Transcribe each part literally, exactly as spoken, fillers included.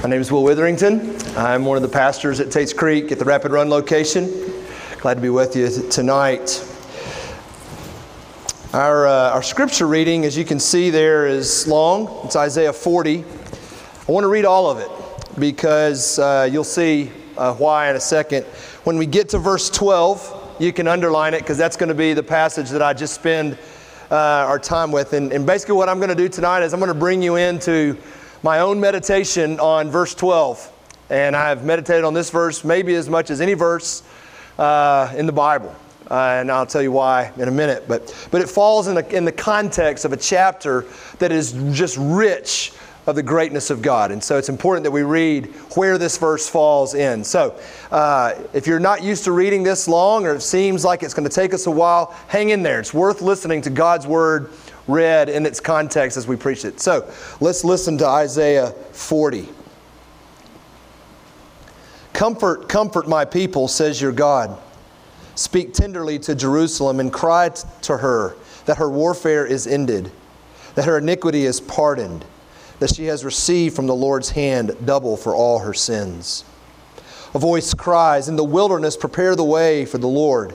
My name is Will Witherington. I'm one of the pastors at Tate's Creek at the Rapid Run location. Glad to be with you tonight. Our, uh, our scripture reading, as you can see there, is long. It's Isaiah forty. I want to read all of it because uh, you'll see uh, why in a second. When we get to verse twelve, you can underline it because that's going to be the passage that I just spend uh, our time with. And, and basically what I'm going to do tonight is I'm going to bring you into my own meditation on verse twelve. And I've meditated on this verse maybe as much as any verse uh, in the Bible. Uh, and I'll tell you why in a minute. But but it falls in the, in the context of a chapter that is just rich of the greatness of God. And so it's important that we read where this verse falls in. So uh, if you're not used to reading this long, or it seems like it's going to take us a while, hang in there. It's worth listening to God's Word read in its context as we preach it. So let's listen to Isaiah forty. Comfort, comfort my people, says your God. Speak tenderly to Jerusalem and cry t- to her that her warfare is ended, that her iniquity is pardoned, that she has received from the Lord's hand double for all her sins. A voice cries, in the wilderness prepare the way for the Lord.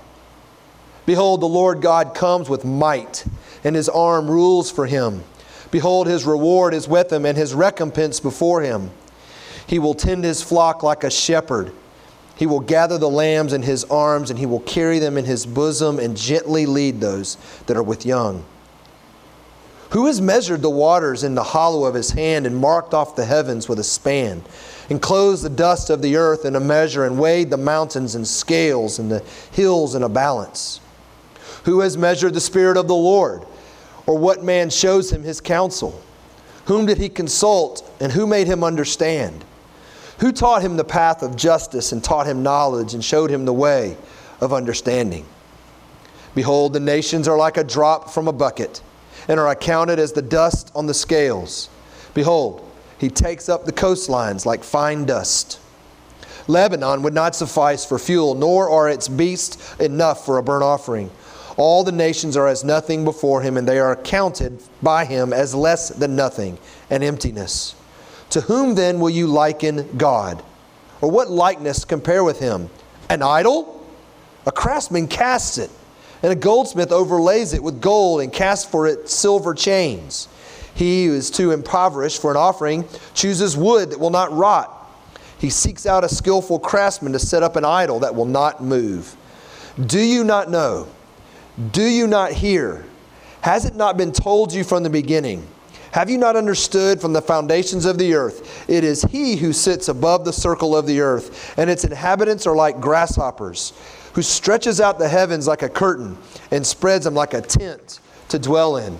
Behold, the Lord God comes with might, and his arm rules for him. Behold, his reward is with him, and his recompense before him. He will tend his flock like a shepherd. He will gather the lambs in his arms, and he will carry them in his bosom, and gently lead those that are with young. Who has measured the waters in the hollow of his hand, and marked off the heavens with a span, and closed the dust of the earth in a measure, and weighed the mountains in scales, and the hills in a balance? Who has measured the Spirit of the Lord? Or what man shows him his counsel? Whom did he consult, and who made him understand? Who taught him the path of justice, and taught him knowledge, and showed him the way of understanding? Behold, the nations are like a drop from a bucket, and are accounted as the dust on the scales. Behold, he takes up the coastlines like fine dust. Lebanon would not suffice for fuel, nor are its beasts enough for a burnt offering. All the nations are as nothing before him, and they are accounted by him as less than nothing, an emptiness. To whom then will you liken God? Or what likeness compare with him? An idol? A craftsman casts it, and a goldsmith overlays it with gold and casts for it silver chains. He who is too impoverished for an offering chooses wood that will not rot. He seeks out a skillful craftsman to set up an idol that will not move. Do you not know? Do you not hear? Has it not been told you from the beginning? Have you not understood from the foundations of the earth? It is he who sits above the circle of the earth, and its inhabitants are like grasshoppers, who stretches out the heavens like a curtain and spreads them like a tent to dwell in,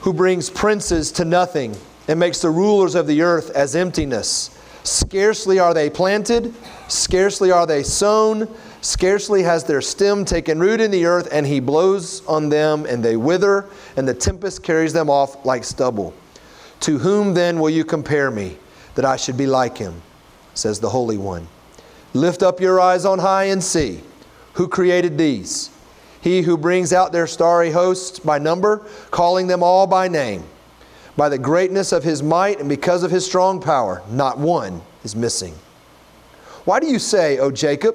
who brings princes to nothing and makes the rulers of the earth as emptiness. Scarcely are they planted, scarcely are they sown, scarcely has their stem taken root in the earth, and he blows on them, and they wither, and the tempest carries them off like stubble. To whom then will you compare me, that I should be like him, says the Holy One? Lift up your eyes on high and see who created these. He who brings out their starry hosts by number, calling them all by name. By the greatness of his might and because of his strong power, not one is missing. Why do you say, O Jacob,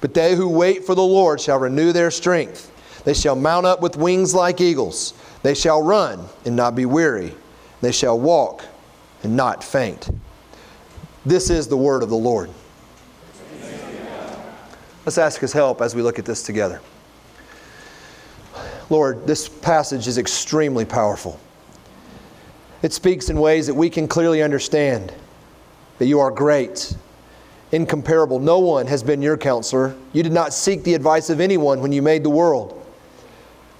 But they who wait for the Lord shall renew their strength. They shall mount up with wings like eagles. They shall run and not be weary. They shall walk and not faint. This is the word of the Lord. Let's ask His help as we look at this together. Lord, this passage is extremely powerful. It speaks in ways that we can clearly understand that You are great, incomparable. No one has been Your counselor. You did not seek the advice of anyone when You made the world.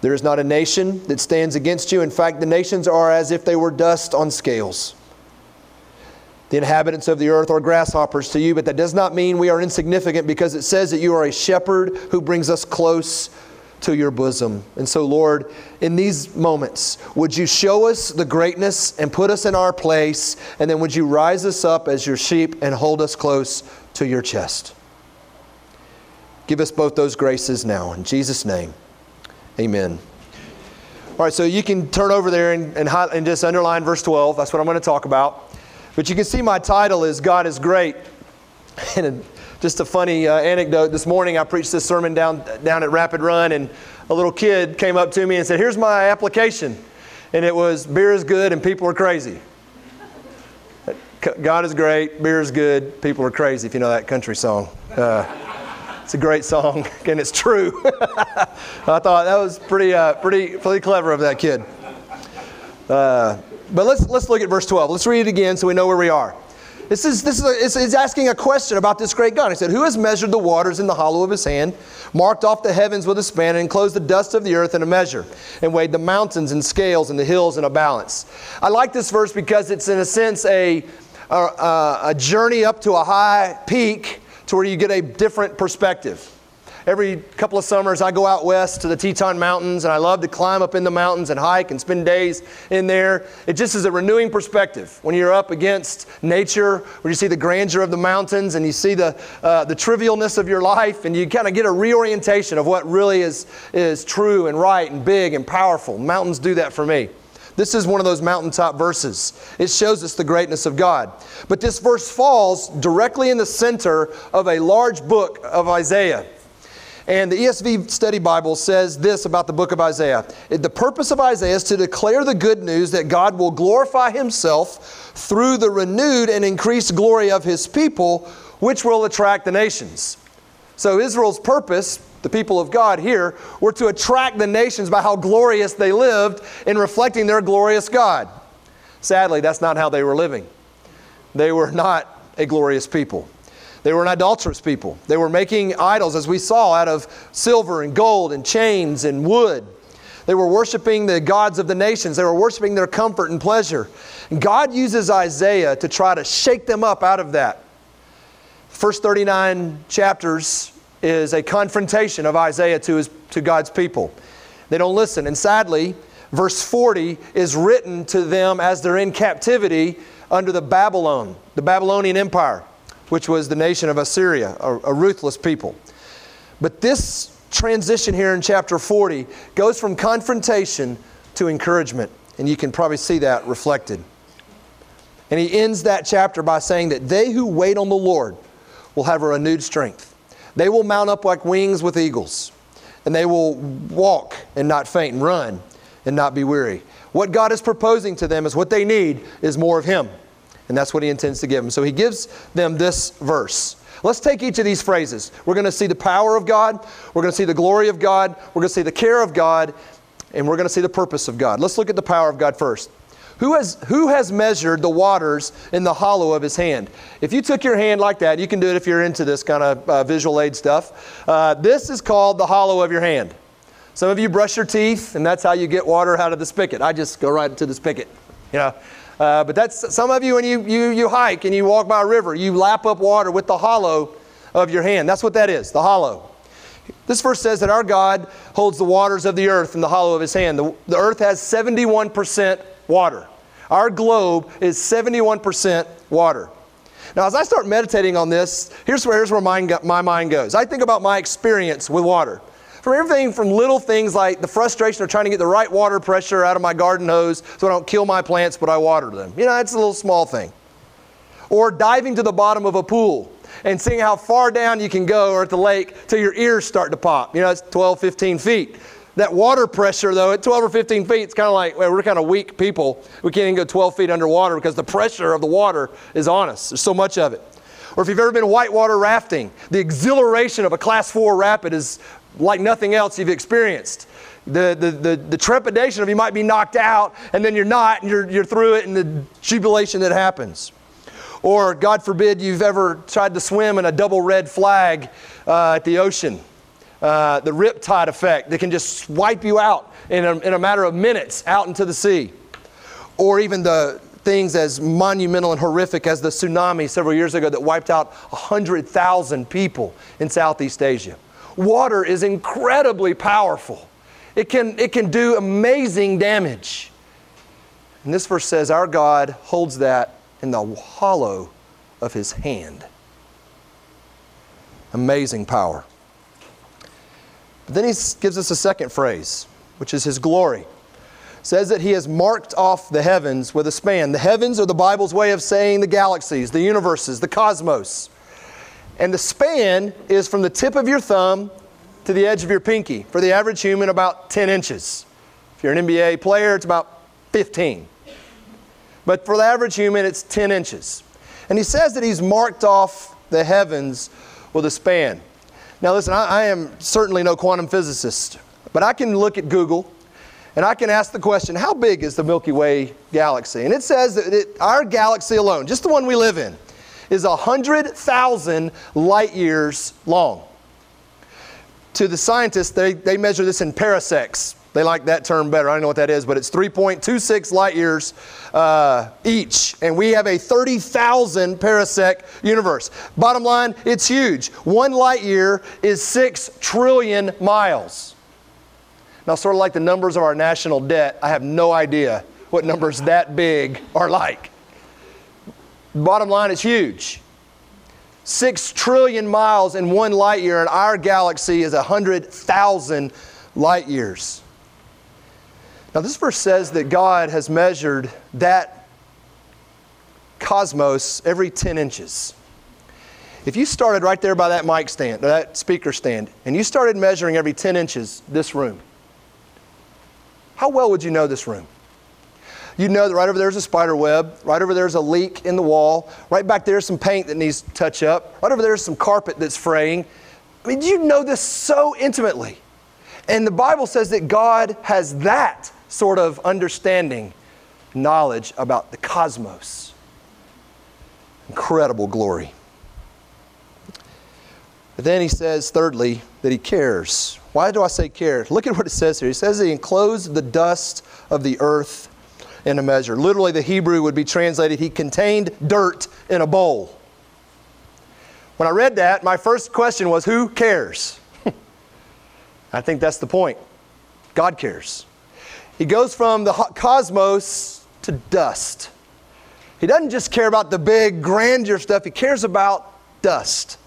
There is not a nation that stands against You. In fact, the nations are as if they were dust on scales. The inhabitants of the earth are grasshoppers to You, but that does not mean we are insignificant, because it says that You are a shepherd who brings us close to Your bosom. And so, Lord, in these moments, would You show us the greatness and put us in our place, and then would You rise us up as Your sheep and hold us close to Your chest. Give us both those graces now. In Jesus' name, amen. All right, so you can turn over there and, and, hot, and just underline verse twelve. That's what I'm going to talk about. But you can see my title is God is Great. And a, just a funny uh, anecdote. This morning I preached this sermon down down at Rapid Run, and a little kid came up to me and said, "Here's my application." And it was, "Beer is good and people are crazy." God is great, beer is good, people are crazy, if you know that country song. Uh, it's a great song, and it's true. I thought that was pretty uh, pretty pretty clever of that kid. Uh, but let's let's look at verse twelve. Let's read it again so we know where we are. This is this is a, it's, it's asking a question about this great God. He said, "Who has measured the waters in the hollow of His hand, marked off the heavens with a span, and enclosed the dust of the earth in a measure, and weighed the mountains in scales and the hills in a balance?" I like this verse because it's in a sense a a, a, a journey up to a high peak to where you get a different perspective. Every couple of summers I go out west to the Teton Mountains, and I love to climb up in the mountains and hike and spend days in there. It just is a renewing perspective when you're up against nature, where you see the grandeur of the mountains and you see the uh, the trivialness of your life, and you kind of get a reorientation of what really is, is true and right and big and powerful. Mountains do that for me. This is one of those mountaintop verses. It shows us the greatness of God. But this verse falls directly in the center of a large book of Isaiah. And the E S V Study Bible says this about the book of Isaiah. The purpose of Isaiah is to declare the good news that God will glorify Himself through the renewed and increased glory of His people, which will attract the nations. So Israel's purpose, the people of God here, were to attract the nations by how glorious they lived in reflecting their glorious God. Sadly, that's not how they were living. They were not a glorious people. They were an idolatrous people. They were making idols, as we saw, out of silver and gold and chains and wood. They were worshiping the gods of the nations. They were worshiping their comfort and pleasure. And God uses Isaiah to try to shake them up out of that. The first thirty-nine chapters is a confrontation of Isaiah to his to God's people. They don't listen. And sadly, verse forty is written to them as they're in captivity under the Babylon, the Babylonian Empire, which was the nation of Assyria, a, a ruthless people. But this transition here in chapter forty goes from confrontation to encouragement. And you can probably see that reflected. And he ends that chapter by saying that they who wait on the Lord will have a renewed strength. They will mount up like wings with eagles, and they will walk and not faint, and run and not be weary. What God is proposing to them is what they need is more of Him, and that's what He intends to give them. So He gives them this verse. Let's take each of these phrases. We're going to see the power of God. We're going to see the glory of God. We're going to see the care of God, and we're going to see the purpose of God. Let's look at the power of God first. Who has, who has measured the waters in the hollow of His hand? If you took your hand like that, you can do it if you're into this kind of uh, visual aid stuff. Uh, this is called the hollow of your hand. Some of you brush your teeth, and that's how you get water out of the spigot. I just go right into the spigot, you know. Uh, but that's some of you when you, you, you hike and you walk by a river, you lap up water with the hollow of your hand. That's what that is, the hollow. This verse says that our God holds the waters of the earth in the hollow of His hand. The, the earth has seventy-one percent water. Our globe is seventy-one percent water. Now, as I start meditating on this, here's where, here's where mine, my mind goes. I think about my experience with water. From everything from little things like the frustration of trying to get the right water pressure out of my garden hose so I don't kill my plants, but I water them. You know, it's a little small thing. Or diving to the bottom of a pool and seeing how far down you can go, or at the lake, till your ears start to pop. You know, it's twelve, fifteen feet. That water pressure, though, at twelve or fifteen feet, it's kind of like, well, we're kind of weak people. We can't even go twelve feet underwater because the pressure of the water is on us. There's so much of it. Or if you've ever been whitewater rafting, the exhilaration of a class four rapid is like nothing else you've experienced. The, the, the, the trepidation of you might be knocked out, and then you're not, and you're, you're through it, and the jubilation that happens. Or, God forbid, you've ever tried to swim in a double red flag uh, at the ocean. Uh, the riptide effect that can just swipe you out in a, in a matter of minutes out into the sea. Or even the things as monumental and horrific as the tsunami several years ago that wiped out one hundred thousand people in Southeast Asia. Water is incredibly powerful. It can, it can do amazing damage. And this verse says, our God holds that in the hollow of His hand. Amazing power. But then He gives us a second phrase, which is His glory. It says that He has marked off the heavens with a span. The heavens are the Bible's way of saying the galaxies, the universes, the cosmos. And the span is from the tip of your thumb to the edge of your pinky. For the average human, about ten inches. If you're an N B A player, it's about fifteen. But for the average human, it's ten inches. And He says that He's marked off the heavens with a span. Now listen, I, I am certainly no quantum physicist, but I can look at Google and I can ask the question, how big is the Milky Way galaxy? And it says that it, our galaxy alone, just the one we live in, is one hundred thousand light years long. To the scientists, they, they measure this in parsecs. They like that term better. I don't know what that is, but it's three point two six light years uh, each. And we have a thirty thousand parsec universe. Bottom line, it's huge. One light year is six trillion miles. Now, sort of like the numbers of our national debt, I have no idea what numbers that big are like. Bottom line, it's huge. Six trillion miles in one light year, and our galaxy is one hundred thousand light years. Now, this verse says that God has measured that cosmos every ten inches. If you started right there by that mic stand, or that speaker stand, and you started measuring every ten inches this room, how well would you know this room? You'd know that right over there's a spider web, right over there's a leak in the wall, right back there's some paint that needs to touch up, right over there's some carpet that's fraying. I mean, you know this so intimately. And the Bible says that God has that sort of understanding, knowledge about the cosmos. Incredible glory. But then He says, thirdly, that He cares. Why do I say care? Look at what it says here. He says that He enclosed the dust of the earth in a measure. Literally, the Hebrew would be translated, He contained dirt in a bowl. When I read that, my first question was, who cares? I think that's the point. God cares. He goes from the cosmos to dust. He doesn't just care about the big, grandeur stuff. He cares about dust.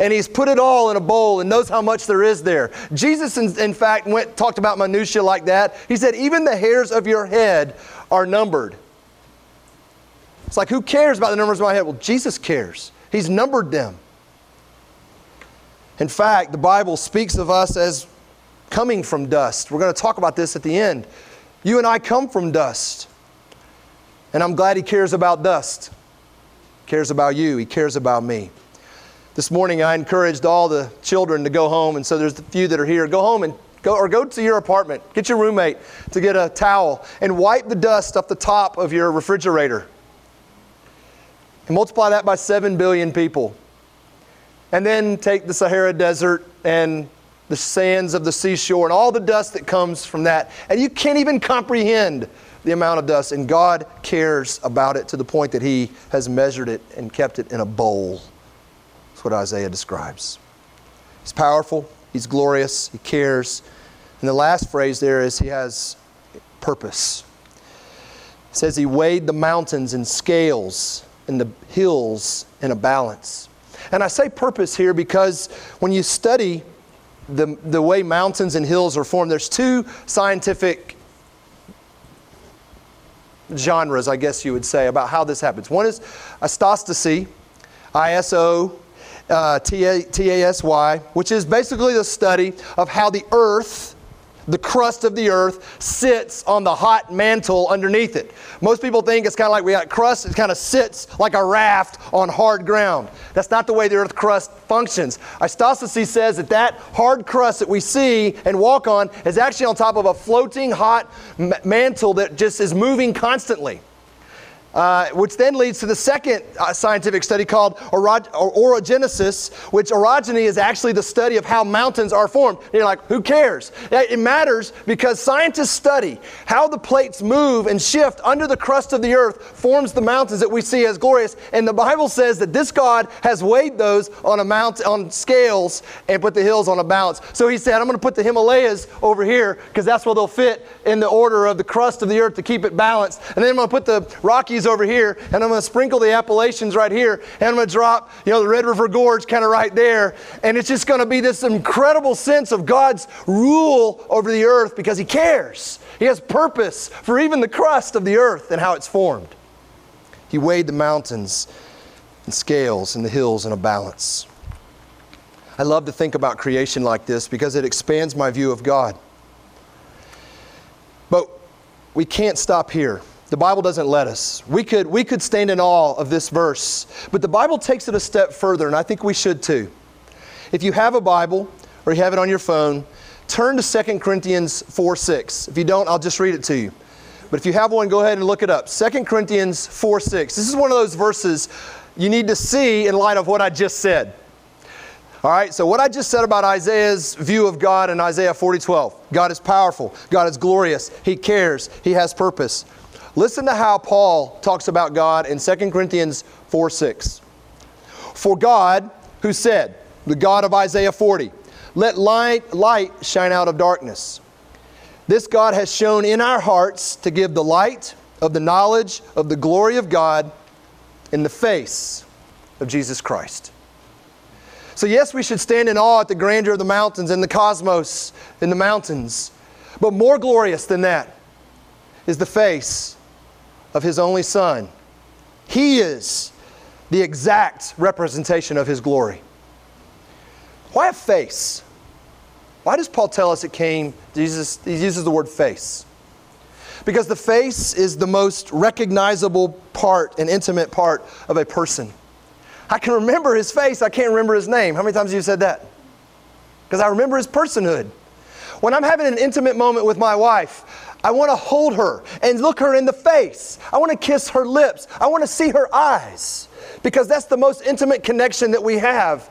And He's put it all in a bowl and knows how much there is there. Jesus, in, in fact, went talked about minutia like that. He said, even the hairs of your head are numbered. It's like, who cares about the numbers of my head? Well, Jesus cares. He's numbered them. In fact, the Bible speaks of us as coming from dust. We're going to talk about this at the end. You and I come from dust. And I'm glad He cares about dust. He cares about you. He cares about me. This morning I encouraged all the children to go home. And so there's a few that are here. Go home and go, or go to your apartment. Get your roommate to get a towel and wipe the dust off the top of your refrigerator. And multiply that by seven billion people. And then take the Sahara Desert and the sands of the seashore and all the dust that comes from that. And you can't even comprehend the amount of dust. And God cares about it to the point that He has measured it and kept it in a bowl. That's what Isaiah describes. He's powerful. He's glorious. He cares. And the last phrase there is He has purpose. It says he weighed the mountains in scales and the hills in a balance. And I say purpose here because when you study the the way mountains and hills are formed, there's two scientific genres, I guess you would say, about how this happens. One is isostasy, I S O, uh, T A S Y, which is basically the study of how the earth, the crust of the earth, sits on the hot mantle underneath it. Most people think it's kind of like we got crust, it kind of sits like a raft on hard ground. That's not the way the earth crust functions. Isostasy says that that hard crust that we see and walk on is actually on top of a floating hot m- mantle that just is moving constantly. Uh, which then leads to the second uh, scientific study called Orog- Orogenesis, which orogeny is actually the study of how mountains are formed. And you're like, who cares? It matters because scientists study how the plates move and shift under the crust of the earth forms the mountains that we see as glorious. And the Bible says that this God has weighed those on a mount- on scales and put the hills on a balance. So he said, I'm going to put the Himalayas over here because that's where they'll fit in the order of the crust of the earth to keep it balanced. And then I'm going to put the Rockies over here, and I'm going to sprinkle the Appalachians right here, and I'm going to drop, you know, the Red River Gorge kind of right there, and it's just going to be this incredible sense of God's rule over the earth because he cares. He has purpose for even the crust of the earth and how it's formed. He weighed the mountains in scales and the hills in a balance. I love to think about creation like this because it expands my view of God. But we can't stop here. The Bible doesn't let us. We could we could stand in awe of this verse, but the Bible takes it a step further, and I think we should too. If you have a Bible or you have it on your phone, turn to Second Corinthians four six. If you don't, I'll just read it to you. But if you have one, go ahead and look it up. Second Corinthians four six. This is one of those verses you need to see in light of what I just said. All right, so what I just said about Isaiah's view of God in Isaiah forty twelve. God is powerful. God is glorious. He cares. He has purpose. Listen to how Paul talks about God in Second Corinthians four six. For God, who said, the God of Isaiah forty, let light, light shine out of darkness. This God has shown in our hearts to give the light of the knowledge of the glory of God in the face of Jesus Christ. So yes, we should stand in awe at the grandeur of the mountains and the cosmos in the mountains. But more glorious than that is the face of his only Son. He is the exact representation of his glory. Why a face? Why does Paul tell us it came, Jesus, he uses the word face? Because the face is the most recognizable part and intimate part of a person. I can remember his face, I can't remember his name. How many times have you said that? Because I remember his personhood. When I'm having an intimate moment with my wife, I want to hold her and look her in the face. I want to kiss her lips. I want to see her eyes because that's the most intimate connection that we have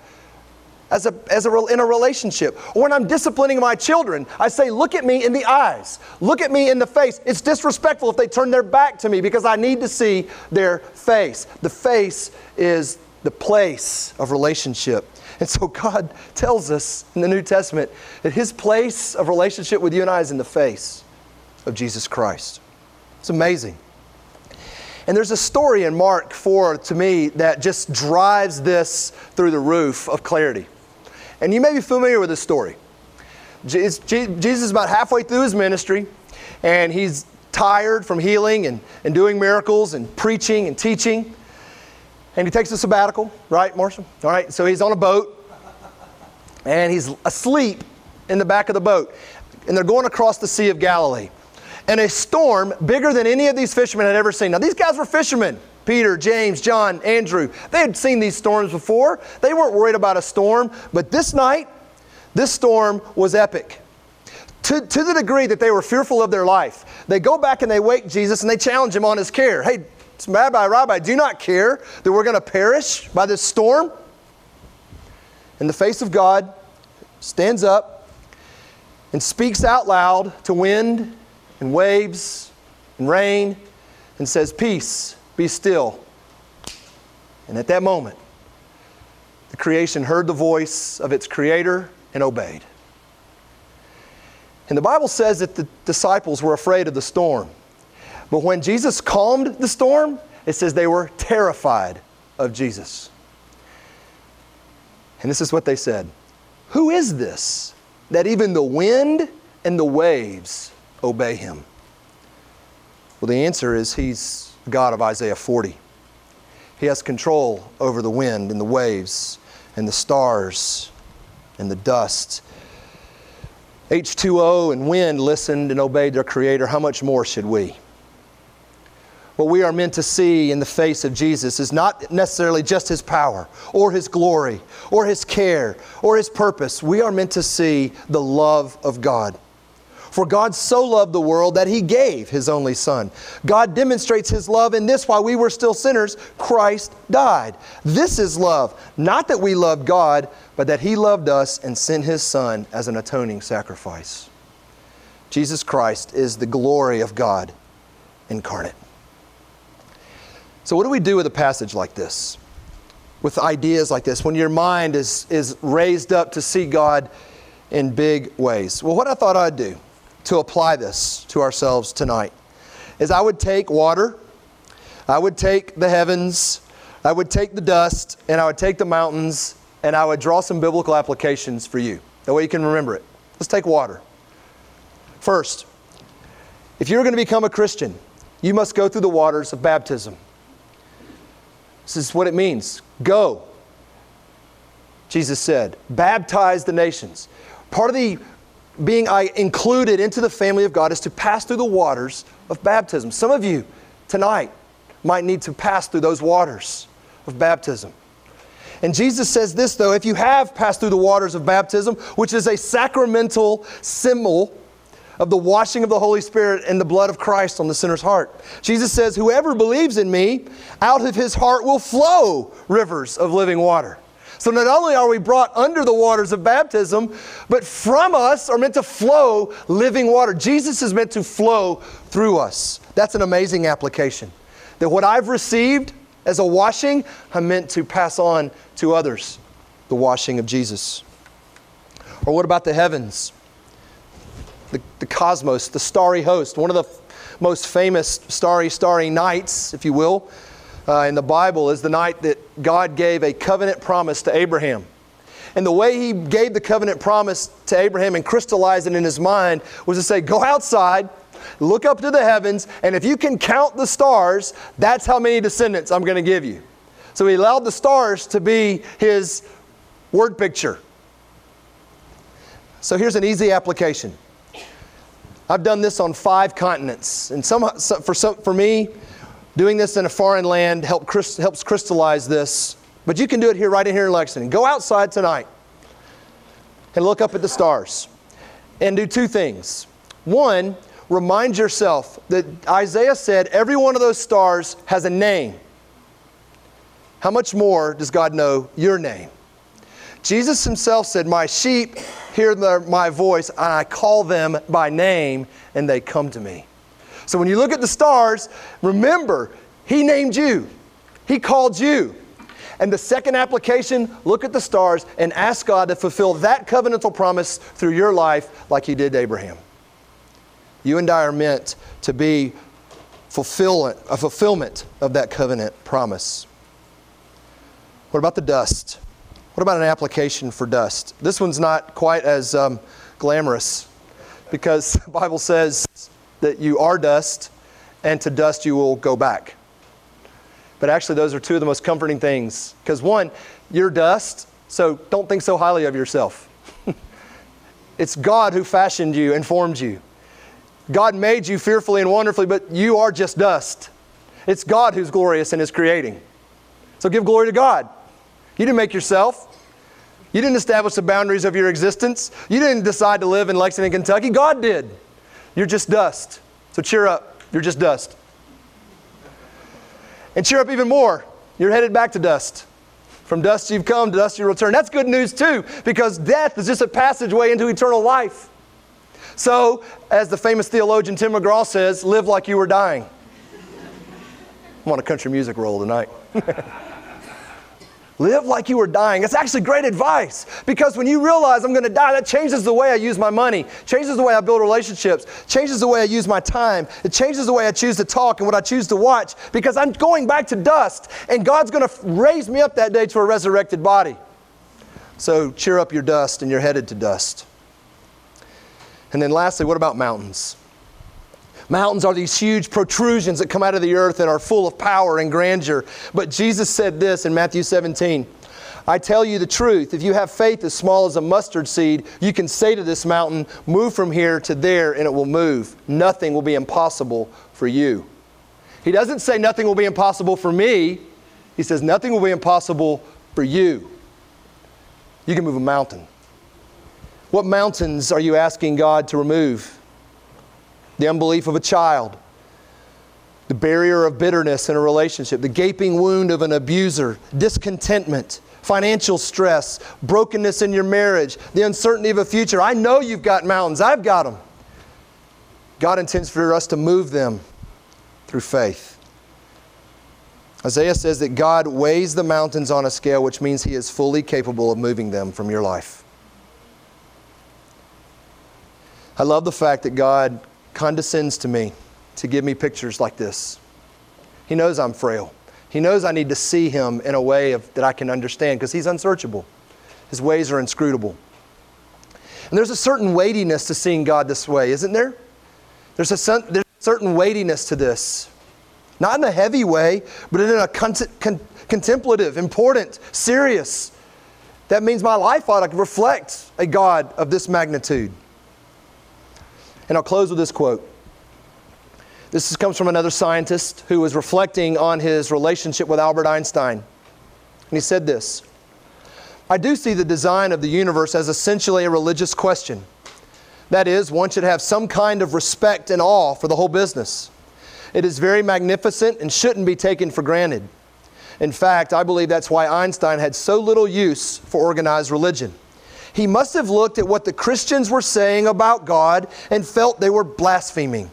as a, as a, in a relationship. Or when I'm disciplining my children, I say, look at me in the eyes. Look at me in the face. It's disrespectful if they turn their back to me because I need to see their face. The face is the place of relationship. And so God tells us in the New Testament that his place of relationship with you and I is in the face of Jesus Christ. It's amazing. And there's a story in Mark four to me that just drives this through the roof of clarity. And you may be familiar with this story. Jesus is about halfway through his ministry and he's tired from healing and, and doing miracles and preaching and teaching. And he takes a sabbatical, right, Marshall? All right, so he's on a boat and he's asleep in the back of the boat. And they're going across the Sea of Galilee. And a storm bigger than any of these fishermen had ever seen. Now, these guys were fishermen. Peter, James, John, Andrew. They had seen these storms before. They weren't worried about a storm. But this night, this storm was epic. To, to the degree that they were fearful of their life. They go back and they wake Jesus and they challenge him on his care. Hey, Rabbi, Rabbi, do you not care that we're going to perish by this storm? And the face of God stands up and speaks out loud to wind and waves and rain and says, peace, be still. And at that moment, the creation heard the voice of its creator and obeyed. And the Bible says that the disciples were afraid of the storm. But when Jesus calmed the storm, it says they were terrified of Jesus. And this is what they said. Who is this that even the wind and the waves obey him? Well, the answer is he's God of Isaiah forty. He has control over the wind and the waves and the stars and the dust. H two O and wind listened and obeyed their Creator. How much more should we? What we are meant to see in the face of Jesus is not necessarily just His power or His glory or His care or His purpose. We are meant to see the love of God. For God so loved the world that He gave His only Son. God demonstrates His love in this: while we were still sinners, Christ died. This is love, not that we loved God, but that He loved us and sent His Son as an atoning sacrifice. Jesus Christ is the glory of God incarnate. So what do we do with a passage like this? With ideas like this, when your mind is, is raised up to see God in big ways? Well, what I thought I'd do to apply this to ourselves tonight is I would take water, I would take the heavens, I would take the dust, and I would take the mountains, and I would draw some biblical applications for you. That way you can remember it. Let's take water. First, if you're going to become a Christian, you must go through the waters of baptism. This is what it means. Go, Jesus said, baptize the nations. Part of the being I included into the family of God is to pass through the waters of baptism. Some of you tonight might need to pass through those waters of baptism. And Jesus says this, though, if you have passed through the waters of baptism, which is a sacramental symbol of the washing of the Holy Spirit and the blood of Christ on the sinner's heart. Jesus says, whoever believes in me, out of his heart will flow rivers of living water. So not only are we brought under the waters of baptism, but from us are meant to flow living water. Jesus is meant to flow through us. That's an amazing application. That what I've received as a washing, I'm meant to pass on to others. The washing of Jesus. Or what about the heavens? The, the cosmos, the starry host. One of the f- most famous starry, starry nights, if you will, Uh, in the Bible is the night that God gave a covenant promise to Abraham. And the way He gave the covenant promise to Abraham and crystallized it in his mind was to say, go outside, look up to the heavens, and if you can count the stars, that's how many descendants I'm going to give you. So He allowed the stars to be His word picture. So here's an easy application. I've done this on five continents. And some, for, some, for me, doing this in a foreign land help, helps crystallize this. But you can do it here, right in here in Lexington. Go outside tonight and look up at the stars. And do two things. One, remind yourself that Isaiah said every one of those stars has a name. How much more does God know your name? Jesus Himself said, my sheep hear the, my voice, and I call them by name, and they come to me. So when you look at the stars, remember, He named you. He called you. And the second application, look at the stars and ask God to fulfill that covenantal promise through your life like He did Abraham. You and I are meant to be fulfillment, a fulfillment of that covenant promise. What about the dust? What about an application for dust? This one's not quite as um, glamorous, because the Bible says that you are dust, and to dust you will go back. But actually, those are two of the most comforting things. Because one, you're dust, so don't think so highly of yourself. It's God who fashioned you and formed you. God made you fearfully and wonderfully, but you are just dust. It's God who's glorious and is creating. So give glory to God. You didn't make yourself. You didn't establish the boundaries of your existence. You didn't decide to live in Lexington, Kentucky. God did. You're just dust. So cheer up. You're just dust. And cheer up even more. You're headed back to dust. From dust you've come, to dust you return. That's good news too, because death is just a passageway into eternal life. So, as the famous theologian Tim McGraw says, live like you were dying. I'm on a country music roll tonight. Live like you were dying. It's actually great advice, because when you realize I'm going to die, that changes the way I use my money, changes the way I build relationships, changes the way I use my time. It changes the way I choose to talk and what I choose to watch, because I'm going back to dust, and God's going to raise me up that day to a resurrected body. So cheer up your dust, and you're headed to dust. And then lastly, what about mountains? Mountains are these huge protrusions that come out of the earth and are full of power and grandeur. But Jesus said this in Matthew seventeen, I tell you the truth, if you have faith as small as a mustard seed, you can say to this mountain, move from here to there, and it will move. Nothing will be impossible for you. He doesn't say nothing will be impossible for me. He says nothing will be impossible for you. You can move a mountain. What mountains are you asking God to remove? The unbelief of a child, the barrier of bitterness in a relationship, the gaping wound of an abuser, discontentment, financial stress, brokenness in your marriage, the uncertainty of a future. I know you've got mountains. I've got them. God intends for us to move them through faith. Isaiah says that God weighs the mountains on a scale, which means He is fully capable of moving them from your life. I love the fact that God condescends to me to give me pictures like this. He knows I'm frail. He knows I need to see Him in a way of, that I can understand, because He's unsearchable. His ways are inscrutable. And there's a certain weightiness to seeing God this way, isn't there? There's a, son, there's a certain weightiness to this. Not in a heavy way, but in a con- con- contemplative, important, serious. That means my life ought to reflect a God of this magnitude. And I'll close with this quote. This comes from another scientist who was reflecting on his relationship with Albert Einstein. And he said this, I do see the design of the universe as essentially a religious question. That is, one should have some kind of respect and awe for the whole business. It is very magnificent and shouldn't be taken for granted. In fact, I believe that's why Einstein had so little use for organized religion. He must have looked at what the Christians were saying about God and felt they were blaspheming.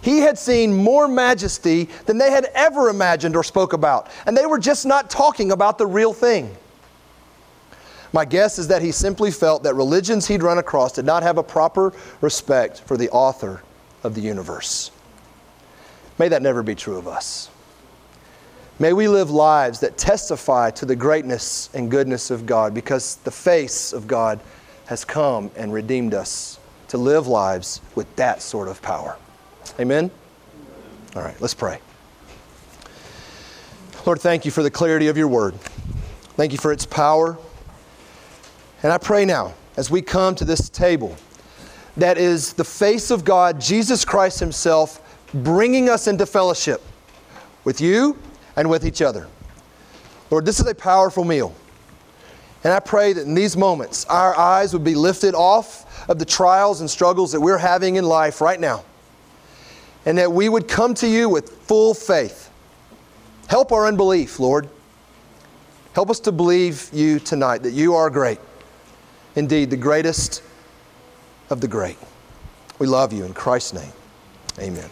He had seen more majesty than they had ever imagined or spoke about, and they were just not talking about the real thing. My guess is that he simply felt that religions he'd run across did not have a proper respect for the author of the universe. May that never be true of us. May we live lives that testify to the greatness and goodness of God, because the face of God has come and redeemed us to live lives with that sort of power. Amen? All right, let's pray. Lord, thank You for the clarity of Your Word. Thank You for its power. And I pray now, as we come to this table, that is the face of God, Jesus Christ Himself, bringing us into fellowship with You and with each other. Lord, this is a powerful meal. And I pray that in these moments, our eyes would be lifted off of the trials and struggles that we're having in life right now. And that we would come to You with full faith. Help our unbelief, Lord. Help us to believe You tonight, that You are great. Indeed, the greatest of the great. We love You in Christ's name. Amen.